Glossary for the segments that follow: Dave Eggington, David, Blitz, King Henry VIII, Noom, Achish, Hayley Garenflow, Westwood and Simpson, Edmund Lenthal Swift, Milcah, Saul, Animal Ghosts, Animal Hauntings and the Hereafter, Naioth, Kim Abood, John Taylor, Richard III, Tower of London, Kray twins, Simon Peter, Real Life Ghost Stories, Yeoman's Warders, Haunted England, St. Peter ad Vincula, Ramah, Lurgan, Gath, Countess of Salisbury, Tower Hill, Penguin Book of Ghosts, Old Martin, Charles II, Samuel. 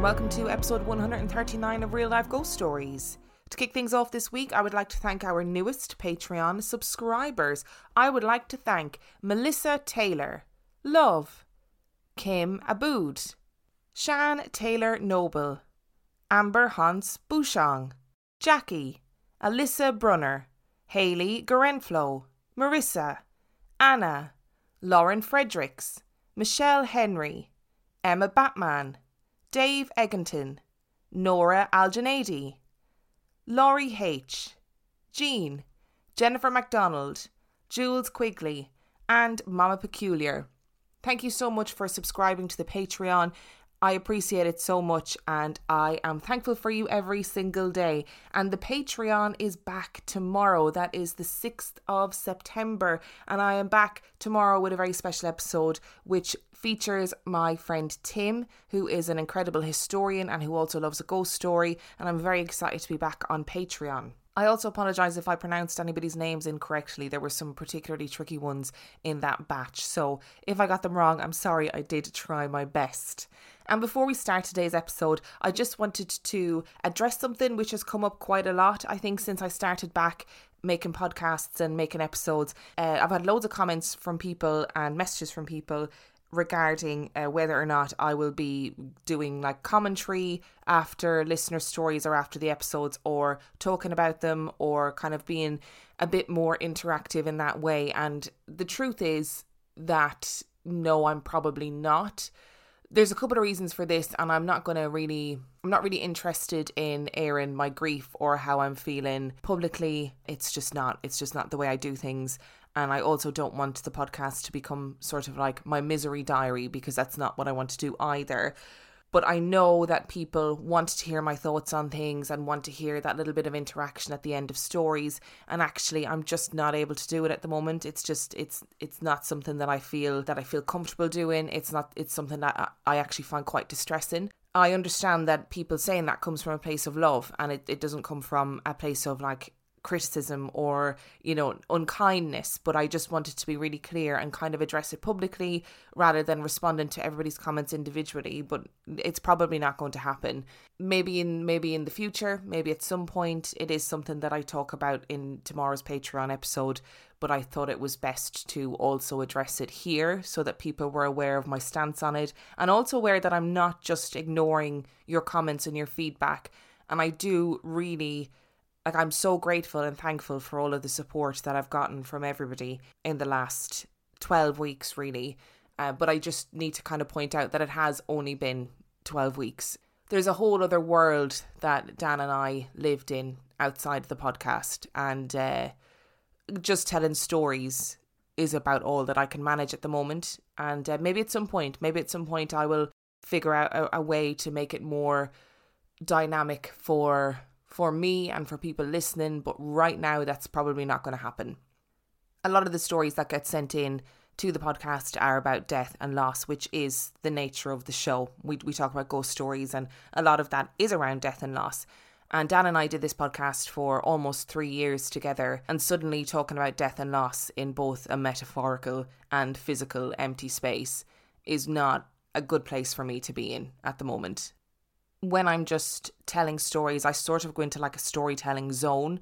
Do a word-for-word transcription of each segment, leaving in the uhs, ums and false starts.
Welcome to episode one hundred thirty-nine of Real Life Ghost Stories. To kick things off this week, I would like to thank our newest Patreon subscribers. I would like to thank Melissa Taylor, Love, Kim Abood, Shan Taylor Noble, Amber Hans Bouchong, Jackie, Alyssa Brunner, Hayley Garenflow, Marissa, Anna, Lauren Fredericks, Michelle Henry, Emma Batman, Dave Eggington, Nora Aljanady, Laurie H, Jean, Jennifer MacDonald, Jules Quigley, and Mama Peculiar. Thank you so much for subscribing to the Patreon. I appreciate it so much and I am thankful for you every single day. And the Patreon is back tomorrow. That is the sixth of September. And I am back tomorrow with a very special episode which features my friend Tim, who is an incredible historian and who also loves a ghost story. And I'm very excited to be back on Patreon. I also apologise if I pronounced anybody's names incorrectly. There were some particularly tricky ones in that batch. So if I got them wrong, I'm sorry, I did try my best. And before we start today's episode, I just wanted to address something which has come up quite a lot, I think, since I started back making podcasts and making episodes. Uh, I've had loads of comments from people and messages from people regarding uh, whether or not I will be doing like commentary after listener stories or after the episodes, or talking about them, or kind of being a bit more interactive in that way. And the truth is that no, I'm probably not. There's a couple of reasons for this, and I'm not going to really, I'm not really interested in airing my grief or how I'm feeling publicly. It's just not, it's just not the way I do things. And I also don't want the podcast to become sort of like my misery diary, because that's not what I want to do either. But I know that people want to hear my thoughts on things and want to hear that little bit of interaction at the end of stories. And actually, I'm just not able to do it at the moment. It's just, it's it's not something that I feel that I feel comfortable doing. It's not, it's something that I actually find quite distressing. I understand that people saying that comes from a place of love, and it, it doesn't come from a place of like criticism or, you know, unkindness. But I just wanted to be really clear and kind of address it publicly rather than responding to everybody's comments individually. But it's probably not going to happen. Maybe in maybe in the future, maybe at some point. It is something that I talk about in tomorrow's Patreon episode, but I thought it was best to also address it here so that people were aware of my stance on it, and also aware that I'm not just ignoring your comments and your feedback. And I do really Like, I'm so grateful and thankful for all of the support that I've gotten from everybody in the last twelve weeks, really. Uh, but I just need to kind of point out that it has only been twelve weeks. There's a whole other world that Dan and I lived in outside the podcast. And uh, just telling stories is about all that I can manage at the moment. And uh, maybe at some point, maybe at some point I will figure out a, a way to make it more dynamic for... for me and for people listening, but right now that's probably not going to happen. A lot of the stories that get sent in to the podcast are about death and loss, which is the nature of the show. We we talk about ghost stories, and a lot of that is around death and loss. And Dan and I did this podcast for almost three years together, and suddenly talking about death and loss in both a metaphorical and physical empty space is not a good place for me to be in at the moment. When I'm just telling stories, I sort of go into like a storytelling zone,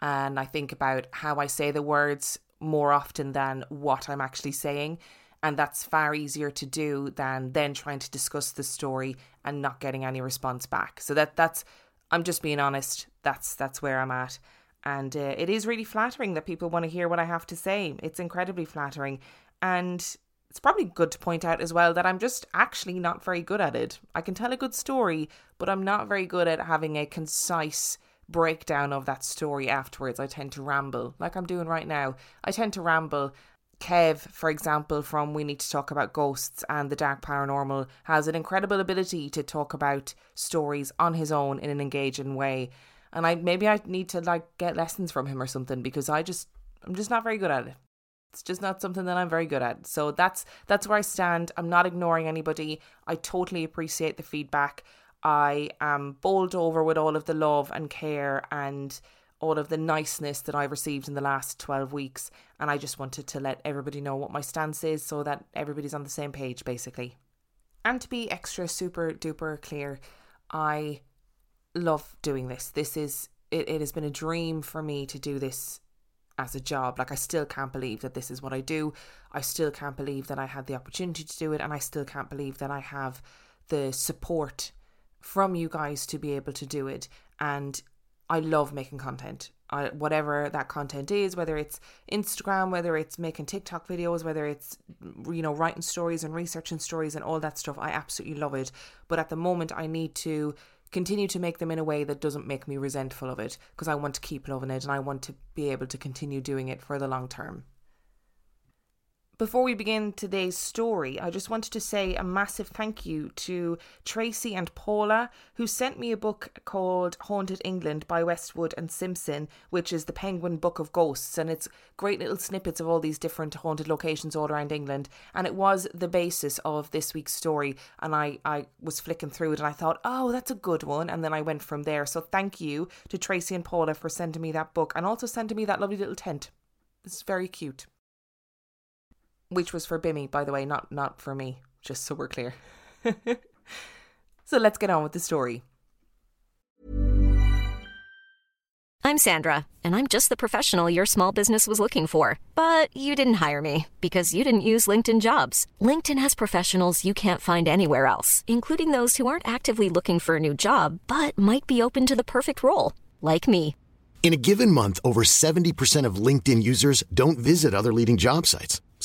and I think about how I say the words more often than what I'm actually saying. And that's far easier to do than then trying to discuss the story and not getting any response back. So that that's, I'm just being honest, that's that's where I'm at. And uh, it is really flattering that people want to hear what I have to say. It's incredibly flattering. And it's probably good to point out as well that I'm just actually not very good at it. I can tell a good story, but I'm not very good at having a concise breakdown of that story afterwards. I tend to ramble, like I'm doing right now. I tend to ramble. Kev, for example, from We Need to Talk About Ghosts and the Dark Paranormal, has an incredible ability to talk about stories on his own in an engaging way. And I maybe I need to like get lessons from him or something, because I just I'm just not very good at it. It's just not something that I'm very good at. So that's that's where I stand. I'm not ignoring anybody. I totally appreciate the feedback. I am bowled over with all of the love and care and all of the niceness that I've received in the last twelve weeks, and I just wanted to let everybody know what my stance is so that everybody's on the same page, basically. And to be extra super duper clear, I love doing this. This is, it, it has been a dream for me to do this as a job. Like, I still can't believe that this is what I do. I still can't believe that I had the opportunity to do it, and I still can't believe that I have the support from you guys to be able to do it. And I love making content, I, whatever that content is, whether it's Instagram, whether it's making TikTok videos, whether it's, you know, writing stories and researching stories and all that stuff. I absolutely love it. But at the moment, I need to continue to make them in a way that doesn't make me resentful of it, because I want to keep loving it and I want to be able to continue doing it for the long term. Before we begin today's story, I just wanted to say a massive thank you to Tracy and Paula, who sent me a book called Haunted England by Westwood and Simpson, which is the Penguin Book of Ghosts. And it's great little snippets of all these different haunted locations all around England. And it was the basis of this week's story. And I, I was flicking through it and I thought, oh, that's a good one. And then I went from there. So thank you to Tracy and Paula for sending me that book and also sending me that lovely little tent. It's very cute. Which was for Bimmy, by the way, not, not for me, just so we're clear. So let's get on with the story. I'm Sandra, and I'm just the professional your small business was looking for. But you didn't hire me, because you didn't use LinkedIn Jobs. LinkedIn has professionals you can't find anywhere else, including those who aren't actively looking for a new job, but might be open to the perfect role, like me. In a given month, over seventy percent of LinkedIn users don't visit other leading job sites.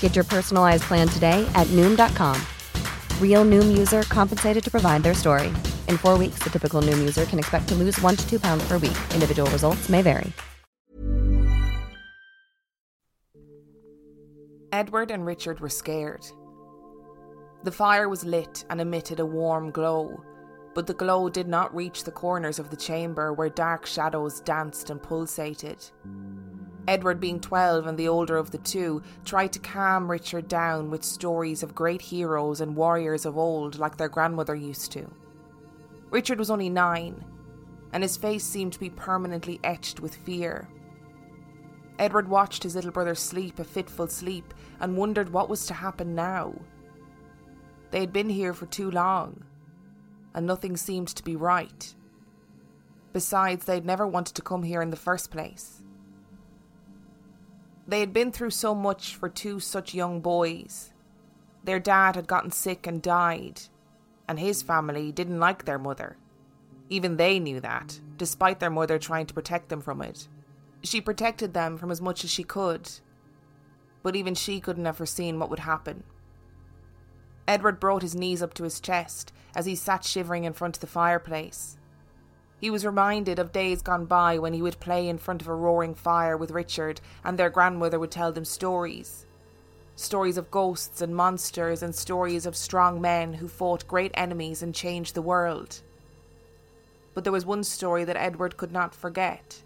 Get your personalized plan today at noom dot com. Real Noom user compensated to provide their story. In four weeks, the typical Noom user can expect to lose one to two pounds per week. Individual results may vary. Edward and Richard were scared. The fire was lit and emitted a warm glow, but the glow did not reach the corners of the chamber where dark shadows danced and pulsated. Edward, being twelve and the older of the two, tried to calm Richard down with stories of great heroes and warriors of old, like their grandmother used to. Richard was only nine, and his face seemed to be permanently etched with fear. Edward watched his little brother sleep a fitful sleep and wondered what was to happen now. They had been here for too long, and nothing seemed to be right. Besides, they had never wanted to come here in the first place. They had been through so much for two such young boys. Their dad had gotten sick and died, and his family didn't like their mother. Even they knew that, despite their mother trying to protect them from it. She protected them from as much as she could, but even she couldn't have foreseen what would happen. Edward brought his knees up to his chest as he sat shivering in front of the fireplace. He was reminded of days gone by when he would play in front of a roaring fire with Richard, and their grandmother would tell them stories. Stories of ghosts and monsters, and stories of strong men who fought great enemies and changed the world. But there was one story that Edward could not forget.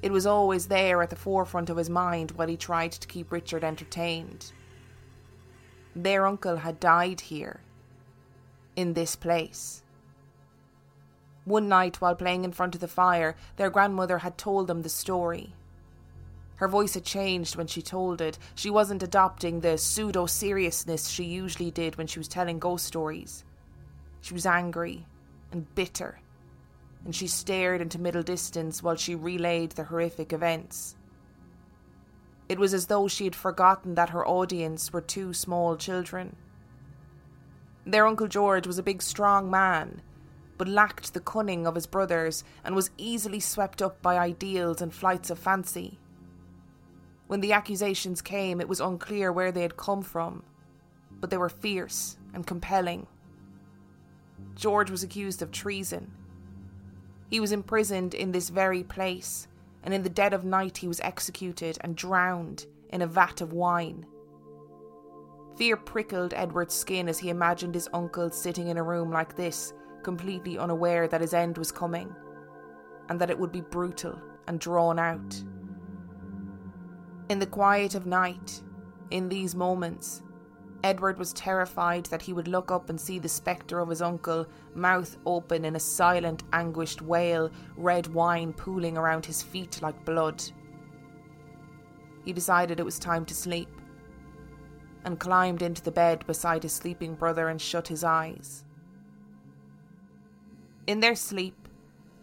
It was always there at the forefront of his mind while he tried to keep Richard entertained. Their uncle had died here, in this place. One night, while playing in front of the fire, their grandmother had told them the story. Her voice had changed when she told it. She wasn't adopting the pseudo-seriousness she usually did when she was telling ghost stories. She was angry and bitter, and she stared into middle distance while she relayed the horrific events. It was as though she had forgotten that her audience were two small children. Their Uncle George was a big, strong man, but lacked the cunning of his brothers and was easily swept up by ideals and flights of fancy. When the accusations came, it was unclear where they had come from, but they were fierce and compelling. George was accused of treason. He was imprisoned in this very place, and in the dead of night he was executed and drowned in a vat of wine. Fear prickled Edward's skin as he imagined his uncle sitting in a room like this, completely unaware that his end was coming, and that it would be brutal and drawn out. In the quiet of night, in these moments, Edward was terrified that he would look up and see the spectre of his uncle, mouth open in a silent, anguished wail, red wine pooling around his feet like blood. He decided it was time to sleep, and climbed into the bed beside his sleeping brother and shut his eyes. In their sleep,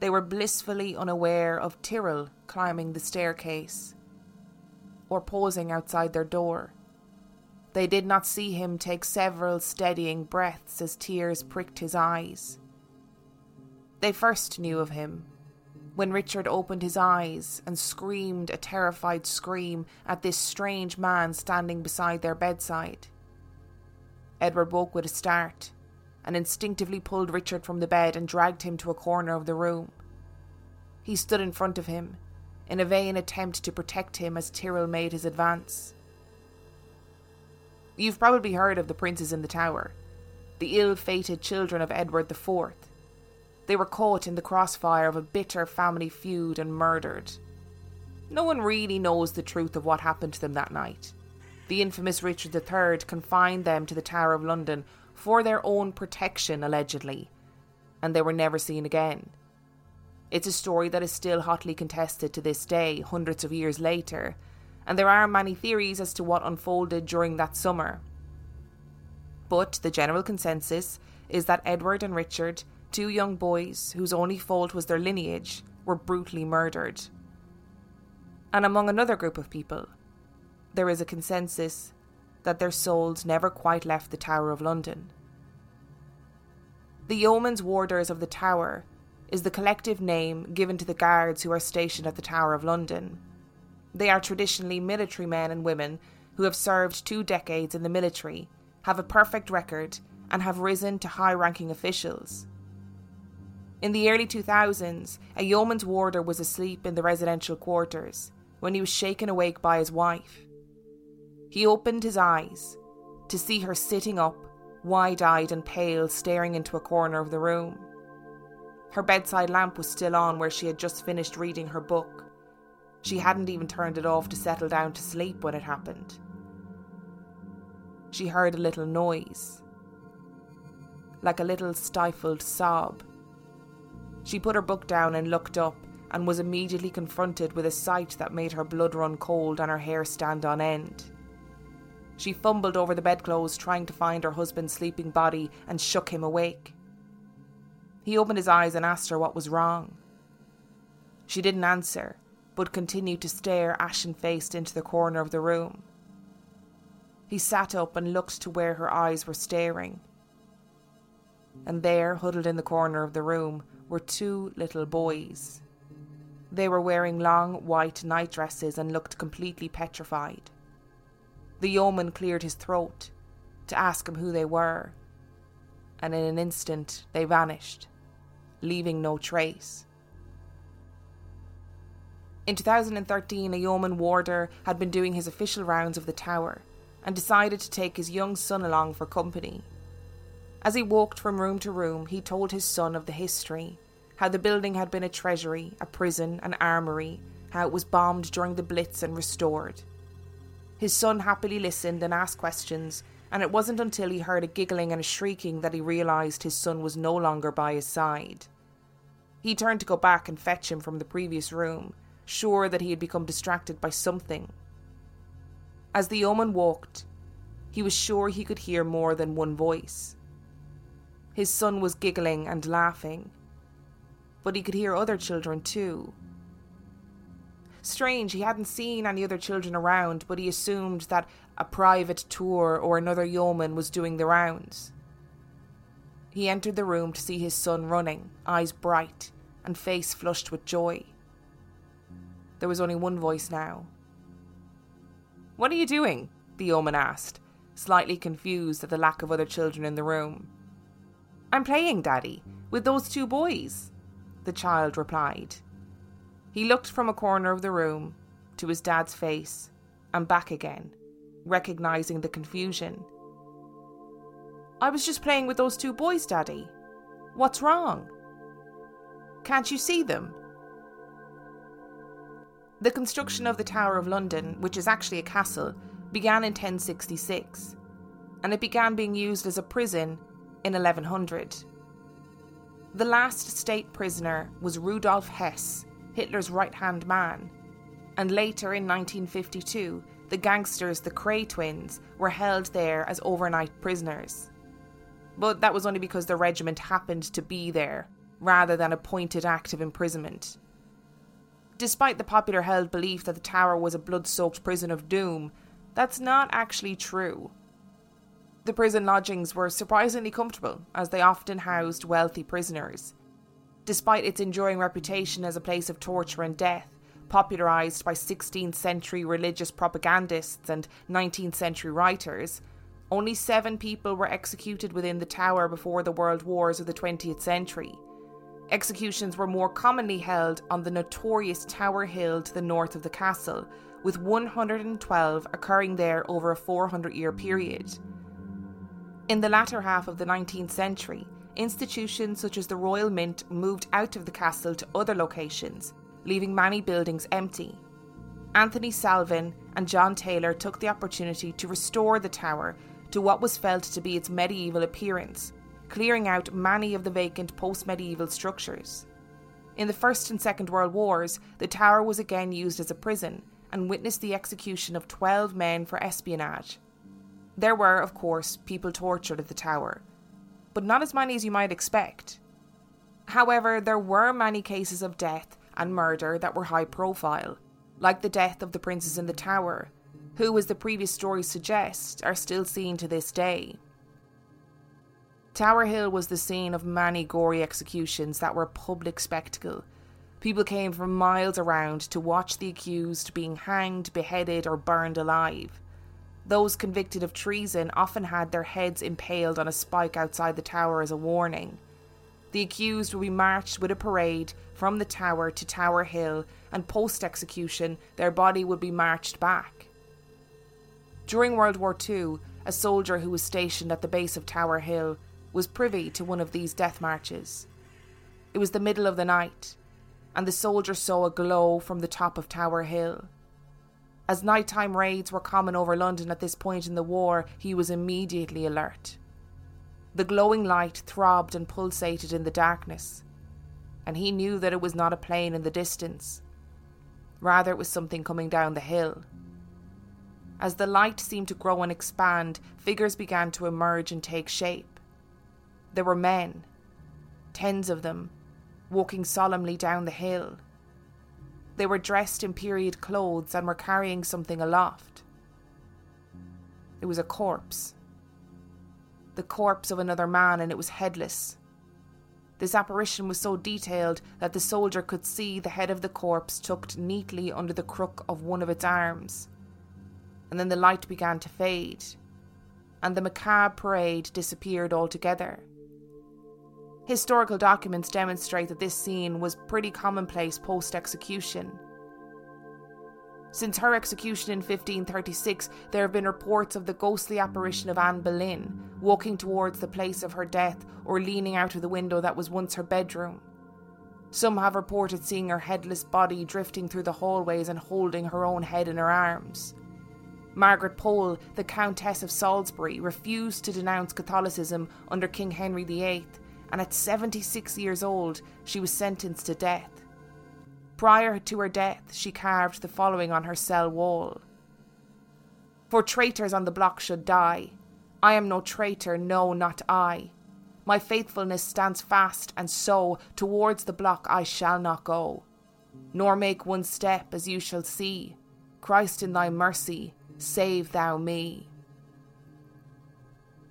they were blissfully unaware of Tyrrell climbing the staircase, or pausing outside their door. They did not see him take several steadying breaths as tears pricked his eyes. They first knew of him when Richard opened his eyes and screamed a terrified scream at this strange man standing beside their bedside. Edward woke with a start and instinctively pulled Richard from the bed and dragged him to a corner of the room. He stood in front of him, in a vain attempt to protect him as Tyrrell made his advance. You've probably heard of the Princes in the Tower, the ill-fated children of Edward the Fourth. They were caught in the crossfire of a bitter family feud and murdered. No one really knows the truth of what happened to them that night. The infamous Richard the Third confined them to the Tower of London for their own protection, allegedly, and they were never seen again. It's a story that is still hotly contested to this day, hundreds of years later, and there are many theories as to what unfolded during that summer. But the general consensus is that Edward and Richard, two young boys whose only fault was their lineage, were brutally murdered. And among another group of people, there is a consensus that their souls never quite left the Tower of London. The Yeoman's Warders of the Tower is the collective name given to the guards who are stationed at the Tower of London. They are traditionally military men and women who have served two decades in the military, have a perfect record, and have risen to high-ranking officials. In the early two thousands, a yeoman's warder was asleep in the residential quarters when he was shaken awake by his wife. He opened his eyes to see her sitting up, wide-eyed and pale, staring into a corner of the room. Her bedside lamp was still on where she had just finished reading her book. She hadn't even turned it off to settle down to sleep when it happened. She heard a little noise, like a little stifled sob. She put her book down and looked up and was immediately confronted with a sight that made her blood run cold and her hair stand on end. She fumbled over the bedclothes trying to find her husband's sleeping body and shook him awake. He opened his eyes and asked her what was wrong. She didn't answer, but continued to stare ashen-faced into the corner of the room. He sat up and looked to where her eyes were staring. And there, huddled in the corner of the room, were two little boys. They were wearing long, white nightdresses and looked completely petrified. The yeoman cleared his throat to ask him who they were, and in an instant they vanished, leaving no trace. In two thousand thirteen, a yeoman warder had been doing his official rounds of the tower and decided to take his young son along for company. As he walked from room to room, he told his son of the history, how the building had been a treasury, a prison, an armoury, how it was bombed during the Blitz and restored. His son happily listened and asked questions, and it wasn't until he heard a giggling and a shrieking that he realised his son was no longer by his side. He turned to go back and fetch him from the previous room, sure that he had become distracted by something. As the yeoman walked, he was sure he could hear more than one voice. His son was giggling and laughing, but he could hear other children too. Strange, he hadn't seen any other children around, but he assumed that a private tour or another yeoman was doing the rounds. He entered the room to see his son running, eyes bright and face flushed with joy. There was only one voice now. "What are you doing?" the yeoman asked, slightly confused at the lack of other children in the room. "I'm playing, Daddy, with those two boys," the child replied. He looked from a corner of the room to his dad's face and back again, recognising the confusion. "I was just playing with those two boys, Daddy. What's wrong? Can't you see them?" The construction of the Tower of London, which is actually a castle, began in ten sixty-six, and it began being used as a prison in eleven hundred. The last state prisoner was Rudolf Hess, Hitler's right-hand man, and later in nineteen fifty-two, the gangsters, the Kray twins, were held there as overnight prisoners. But that was only because the regiment happened to be there, rather than a pointed act of imprisonment. Despite the popular held belief that the tower was a blood-soaked prison of doom, that's not actually true. The prison lodgings were surprisingly comfortable, as they often housed wealthy prisoners. Despite its enduring reputation as a place of torture and death, popularised by sixteenth century religious propagandists and nineteenth century writers, only seven people were executed within the tower before the world wars of the twentieth century. Executions were more commonly held on the notorious Tower Hill to the north of the castle, with one hundred twelve occurring there over a four hundred year period. In the latter half of the nineteenth century, institutions such as the Royal Mint moved out of the castle to other locations, leaving many buildings empty. Anthony Salvin and John Taylor took the opportunity to restore the tower to what was felt to be its medieval appearance, clearing out many of the vacant post-medieval structures. In the First and Second World Wars, the tower was again used as a prison and witnessed the execution of twelve men for espionage. There were, of course, people tortured at the tower, but not as many as you might expect. However, there were many cases of death and murder that were high profile, like the death of the Princes in the Tower, who, as the previous stories suggest, are still seen to this day. Tower Hill was the scene of many gory executions that were a public spectacle. People came from miles around to watch the accused being hanged, beheaded, or burned alive. Those convicted of treason often had their heads impaled on a spike outside the tower as a warning. The accused would be marched with a parade from the tower to Tower Hill, and post-execution, their body would be marched back. During World War Two, a soldier who was stationed at the base of Tower Hill was privy to one of these death marches. It was the middle of the night, and the soldier saw a glow from the top of Tower Hill. As nighttime raids were common over London at this point in the war, he was immediately alert. The glowing light throbbed and pulsated in the darkness, and he knew that it was not a plane in the distance. Rather, it was something coming down the hill. As the light seemed to grow and expand, figures began to emerge and take shape. There were men, tens of them, walking solemnly down the hill. They were dressed in period clothes and were carrying something aloft. It was a corpse. The corpse of another man, and it was headless. This apparition was so detailed that the soldier could see the head of the corpse tucked neatly under the crook of one of its arms. And then the light began to fade, and the macabre parade disappeared altogether. Historical documents demonstrate that this scene was pretty commonplace post-execution. Since her execution in fifteen thirty-six, there have been reports of the ghostly apparition of Anne Boleyn walking towards the place of her death or leaning out of the window that was once her bedroom. Some have reported seeing her headless body drifting through the hallways and holding her own head in her arms. Margaret Pole, the Countess of Salisbury, refused to denounce Catholicism under King Henry the eighth, and at seventy-six years old, she was sentenced to death. Prior to her death, she carved the following on her cell wall. For traitors on the block should die. I am no traitor, no, not I. My faithfulness stands fast, and so towards the block I shall not go. Nor make one step, as you shall see. Christ in thy mercy, save thou me.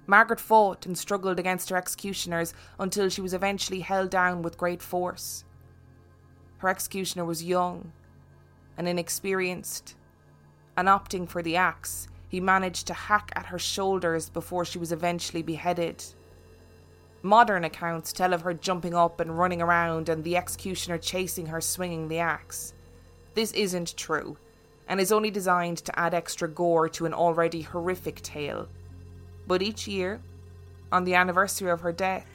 Margaret fought and struggled against her executioners until she was eventually held down with great force. Her executioner was young and inexperienced, and opting for the axe, he managed to hack at her shoulders before she was eventually beheaded. Modern accounts tell of her jumping up and running around and the executioner chasing her swinging the axe. This isn't true, and is only designed to add extra gore to an already horrific tale. But each year, on the anniversary of her death,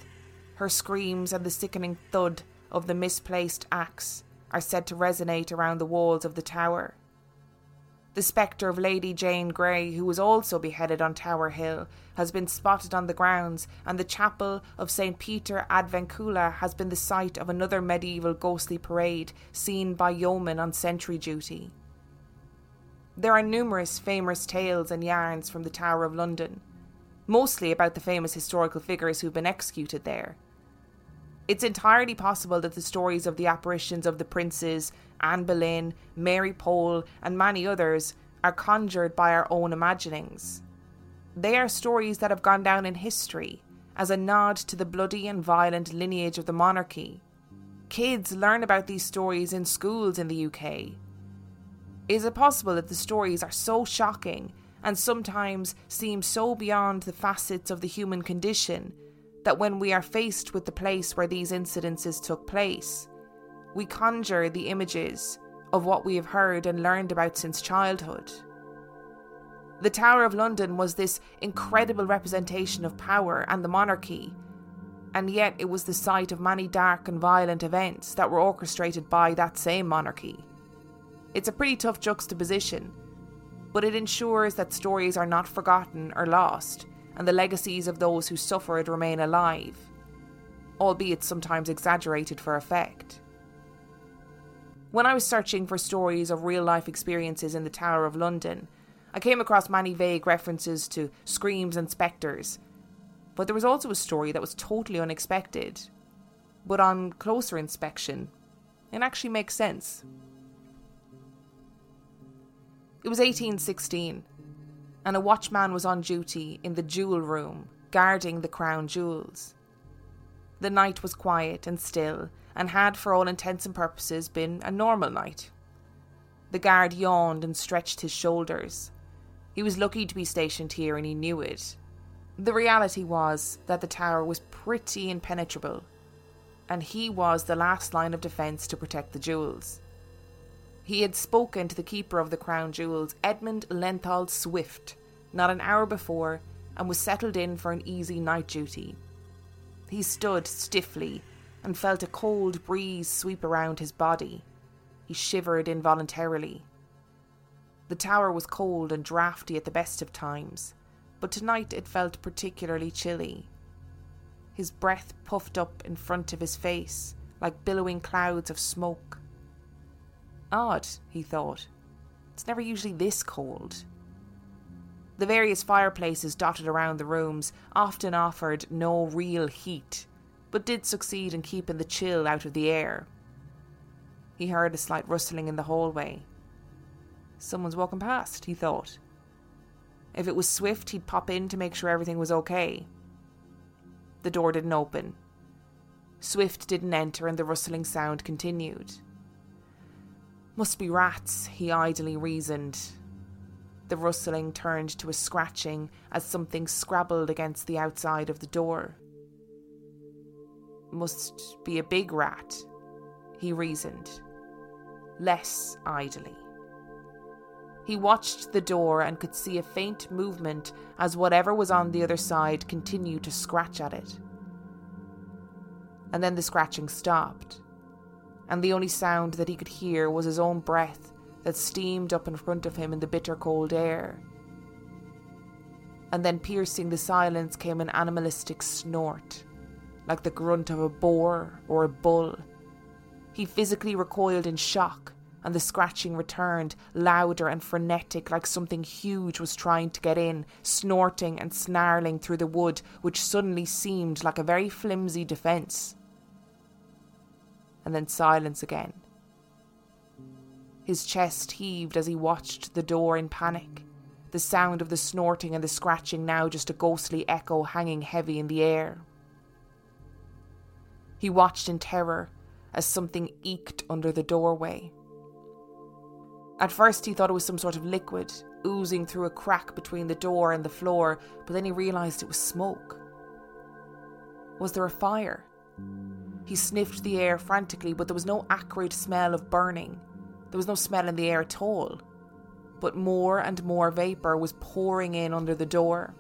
her screams and the sickening thud of the misplaced axe are said to resonate around the walls of the tower. The spectre of Lady Jane Grey, who was also beheaded on Tower Hill, has been spotted on the grounds, and the chapel of Saint Peter ad Vincula has been the site of another medieval ghostly parade seen by yeomen on sentry duty. There are numerous famous tales and yarns from the Tower of London, mostly about the famous historical figures who've been executed there. It's entirely possible that the stories of the apparitions of the princes, Anne Boleyn, Mary Pole, and many others are conjured by our own imaginings. They are stories that have gone down in history as a nod to the bloody and violent lineage of the monarchy. Kids learn about these stories in schools in the U K. Is it possible that the stories are so shocking and sometimes seem so beyond the facets of the human condition that when we are faced with the place where these incidences took place, we conjure the images of what we have heard and learned about since childhood? The Tower of London was this incredible representation of power and the monarchy, and yet it was the site of many dark and violent events that were orchestrated by that same monarchy. It's a pretty tough juxtaposition, but it ensures that stories are not forgotten or lost, and the legacies of those who suffered remain alive, albeit sometimes exaggerated for effect. When I was searching for stories of real-life experiences in the Tower of London, I came across many vague references to screams and spectres, but there was also a story that was totally unexpected, but on closer inspection, it actually makes sense. It was eighteen sixteen, and a watchman was on duty in the jewel room, guarding the crown jewels. The night was quiet and still, and had for all intents and purposes been a normal night. The guard yawned and stretched his shoulders. He was lucky to be stationed here, and he knew it. The reality was that the tower was pretty impenetrable, and he was the last line of defence to protect the jewels. He had spoken to the keeper of the crown jewels, Edmund Lenthal Swift, not an hour before, and was settled in for an easy night duty. He stood stiffly and felt a cold breeze sweep around his body. He shivered involuntarily. The tower was cold and draughty at the best of times, but tonight it felt particularly chilly. His breath puffed up in front of his face like billowing clouds of smoke. Odd, he thought. It's never usually this cold. The various fireplaces dotted around the rooms often offered no real heat, but did succeed in keeping the chill out of the air. He heard a slight rustling in the hallway. Someone's walking past, he thought. If it was Swift, he'd pop in to make sure everything was okay. The door didn't open. Swift didn't enter, and the rustling sound continued. Must be rats, he idly reasoned. The rustling turned to a scratching as something scrabbled against the outside of the door. Must be a big rat, he reasoned, less idly. He watched the door and could see a faint movement as whatever was on the other side continued to scratch at it. And then the scratching stopped, and the only sound that he could hear was his own breath that steamed up in front of him in the bitter cold air, and then piercing the silence came an animalistic snort, like the grunt of a boar or a bull. He physically recoiled in shock, and the scratching returned, louder and frenetic, like something huge was trying to get in, snorting and snarling through the wood, which suddenly seemed like a very flimsy defence. And then silence again. His chest heaved as he watched the door in panic, the sound of the snorting and the scratching now just a ghostly echo hanging heavy in the air. He watched in terror as something eked under the doorway. At first he thought it was some sort of liquid, oozing through a crack between the door and the floor, but then he realised it was smoke. Was there a fire? He sniffed the air frantically, but there was no acrid smell of burning. There was no smell in the air at all, but more and more vapour was pouring in under the door.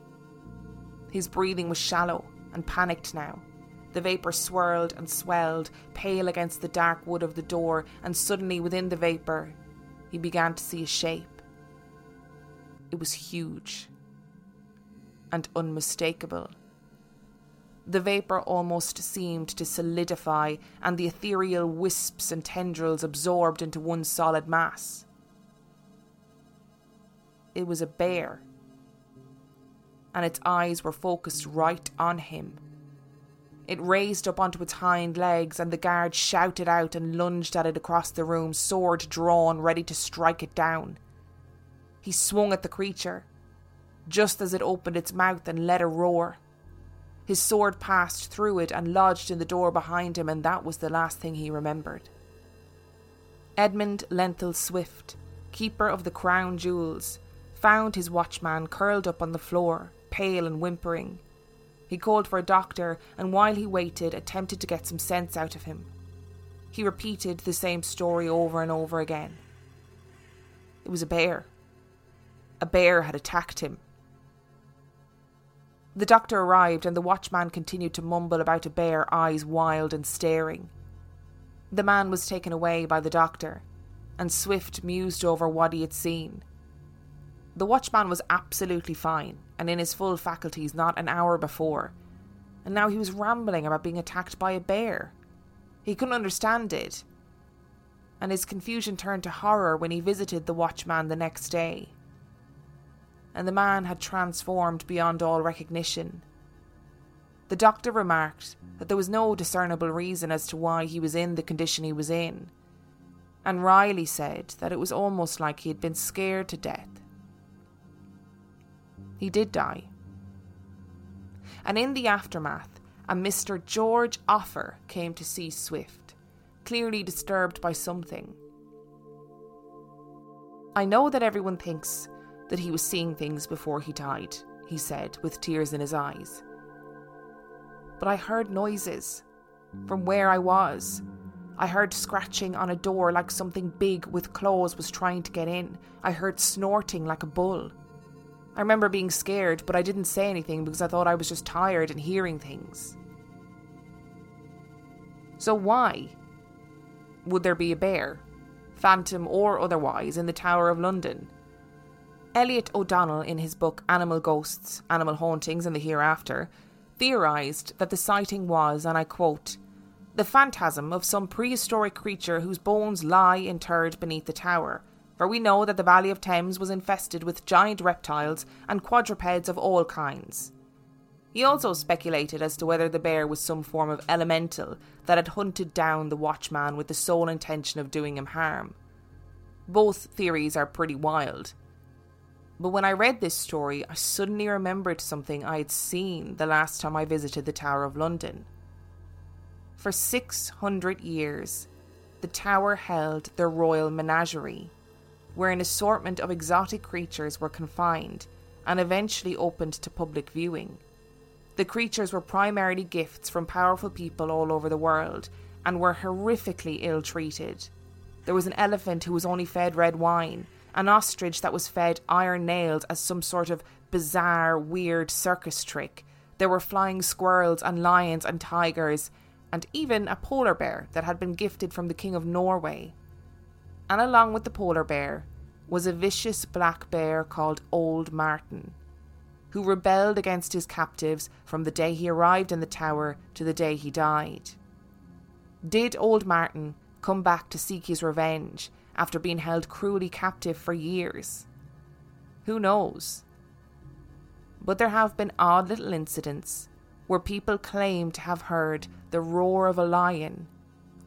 His breathing was shallow and panicked now. The vapour swirled and swelled, pale against the dark wood of the door, and suddenly within the vapour, he began to see a shape. It was huge and unmistakable. The vapour almost seemed to solidify, and the ethereal wisps and tendrils absorbed into one solid mass. It was a bear, and its eyes were focused right on him. It raised up onto its hind legs, and the guard shouted out and lunged at it across the room, sword drawn, ready to strike it down. He swung at the creature, just as it opened its mouth and let a roar. His sword passed through it and lodged in the door behind him, and that was the last thing he remembered. Edmund Lenthal Swift, keeper of the crown jewels, found his watchman curled up on the floor, pale and whimpering. He called for a doctor, and while he waited, attempted to get some sense out of him. He repeated the same story over and over again. It was a bear. A bear had attacked him. The doctor arrived, and the watchman continued to mumble about a bear, eyes wild and staring. The man was taken away by the doctor, and Swift mused over what he had seen. The watchman was absolutely fine, and in his full faculties not an hour before, and now he was rambling about being attacked by a bear. He couldn't understand it, and his confusion turned to horror when he visited the watchman the next day. And the man had transformed beyond all recognition. The doctor remarked that there was no discernible reason as to why he was in the condition he was in, and Riley said that it was almost like he had been scared to death. He did die. And in the aftermath, a Mister George Offer came to see Swift, clearly disturbed by something. "I know that everyone thinks that he was seeing things before he died," he said, with tears in his eyes. "But I heard noises from where I was. I heard scratching on a door like something big with claws was trying to get in. I heard snorting like a bull. I remember being scared, but I didn't say anything because I thought I was just tired and hearing things." So why would there be a bear, phantom or otherwise, in the Tower of London? Elliot O'Donnell, in his book Animal Ghosts, Animal Hauntings and the Hereafter, theorised that the sighting was, and I quote, "the phantasm of some prehistoric creature whose bones lie interred beneath the tower, for we know that the Valley of Thames was infested with giant reptiles and quadrupeds of all kinds." He also speculated as to whether the bear was some form of elemental that had hunted down the watchman with the sole intention of doing him harm. Both theories are pretty wild. But when I read this story, I suddenly remembered something I had seen the last time I visited the Tower of London. For six hundred years, the tower held their royal menagerie, where an assortment of exotic creatures were confined and eventually opened to public viewing. The creatures were primarily gifts from powerful people all over the world and were horrifically ill-treated. There was an elephant who was only fed red wine, an ostrich that was fed iron nails as some sort of bizarre, weird circus trick. There were flying squirrels and lions and tigers, and even a polar bear that had been gifted from the King of Norway. And along with the polar bear was a vicious black bear called Old Martin, who rebelled against his captives from the day he arrived in the Tower to the day he died. Did Old Martin come back to seek his revenge after being held cruelly captive for years? Who knows? But there have been odd little incidents where people claim to have heard the roar of a lion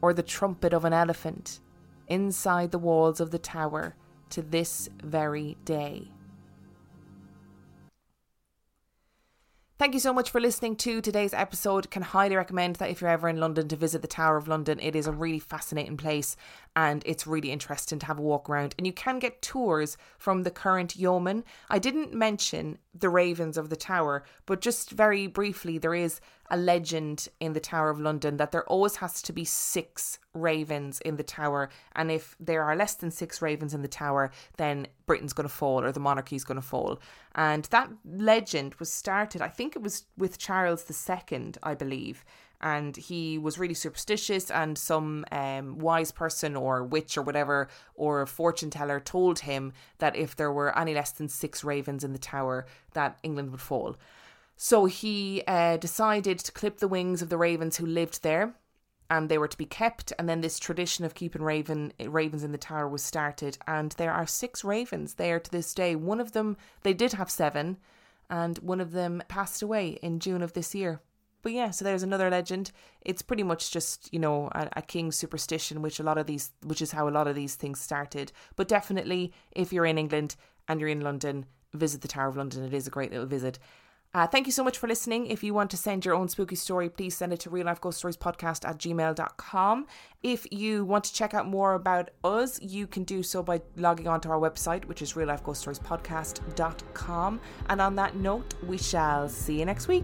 or the trumpet of an elephant inside the walls of the Tower to this very day. Thank you so much for listening to today's episode. Can highly recommend that if you're ever in London to visit the Tower of London. It is a really fascinating place and it's really interesting to have a walk around. And you can get tours from the current yeoman. I didn't mention the ravens of the Tower, but just very briefly, there is a legend in the Tower of London that there always has to be six ravens in the Tower. And if there are less than six ravens in the Tower, then Britain's going to fall, or the monarchy's going to fall. And that legend was started, I think it was with Charles the Second, I believe. And he was really superstitious, and some um, wise person or witch or whatever, or a fortune teller, told him that if there were any less than six ravens in the Tower, that England would fall. So he uh, decided to clip the wings of the ravens who lived there, and they were to be kept. And then this tradition of keeping raven ravens in the Tower was started. And there are six ravens there to this day. One of them, they did have seven, and one of them passed away in June of this year. But yeah, so there's another legend. It's pretty much just, you know, a, a king's superstition, which a lot of these, which is how a lot of these things started. But definitely, if you're in England and you're in London, visit the Tower of London. It is a great little visit. Uh, thank you so much for listening. If you want to send your own spooky story, please send it to real life ghost stories podcast at gmail dot com. If you want to check out more about us, you can do so by logging on to our website, which is real life ghost stories podcast dot com. And on that note, we shall see you next week.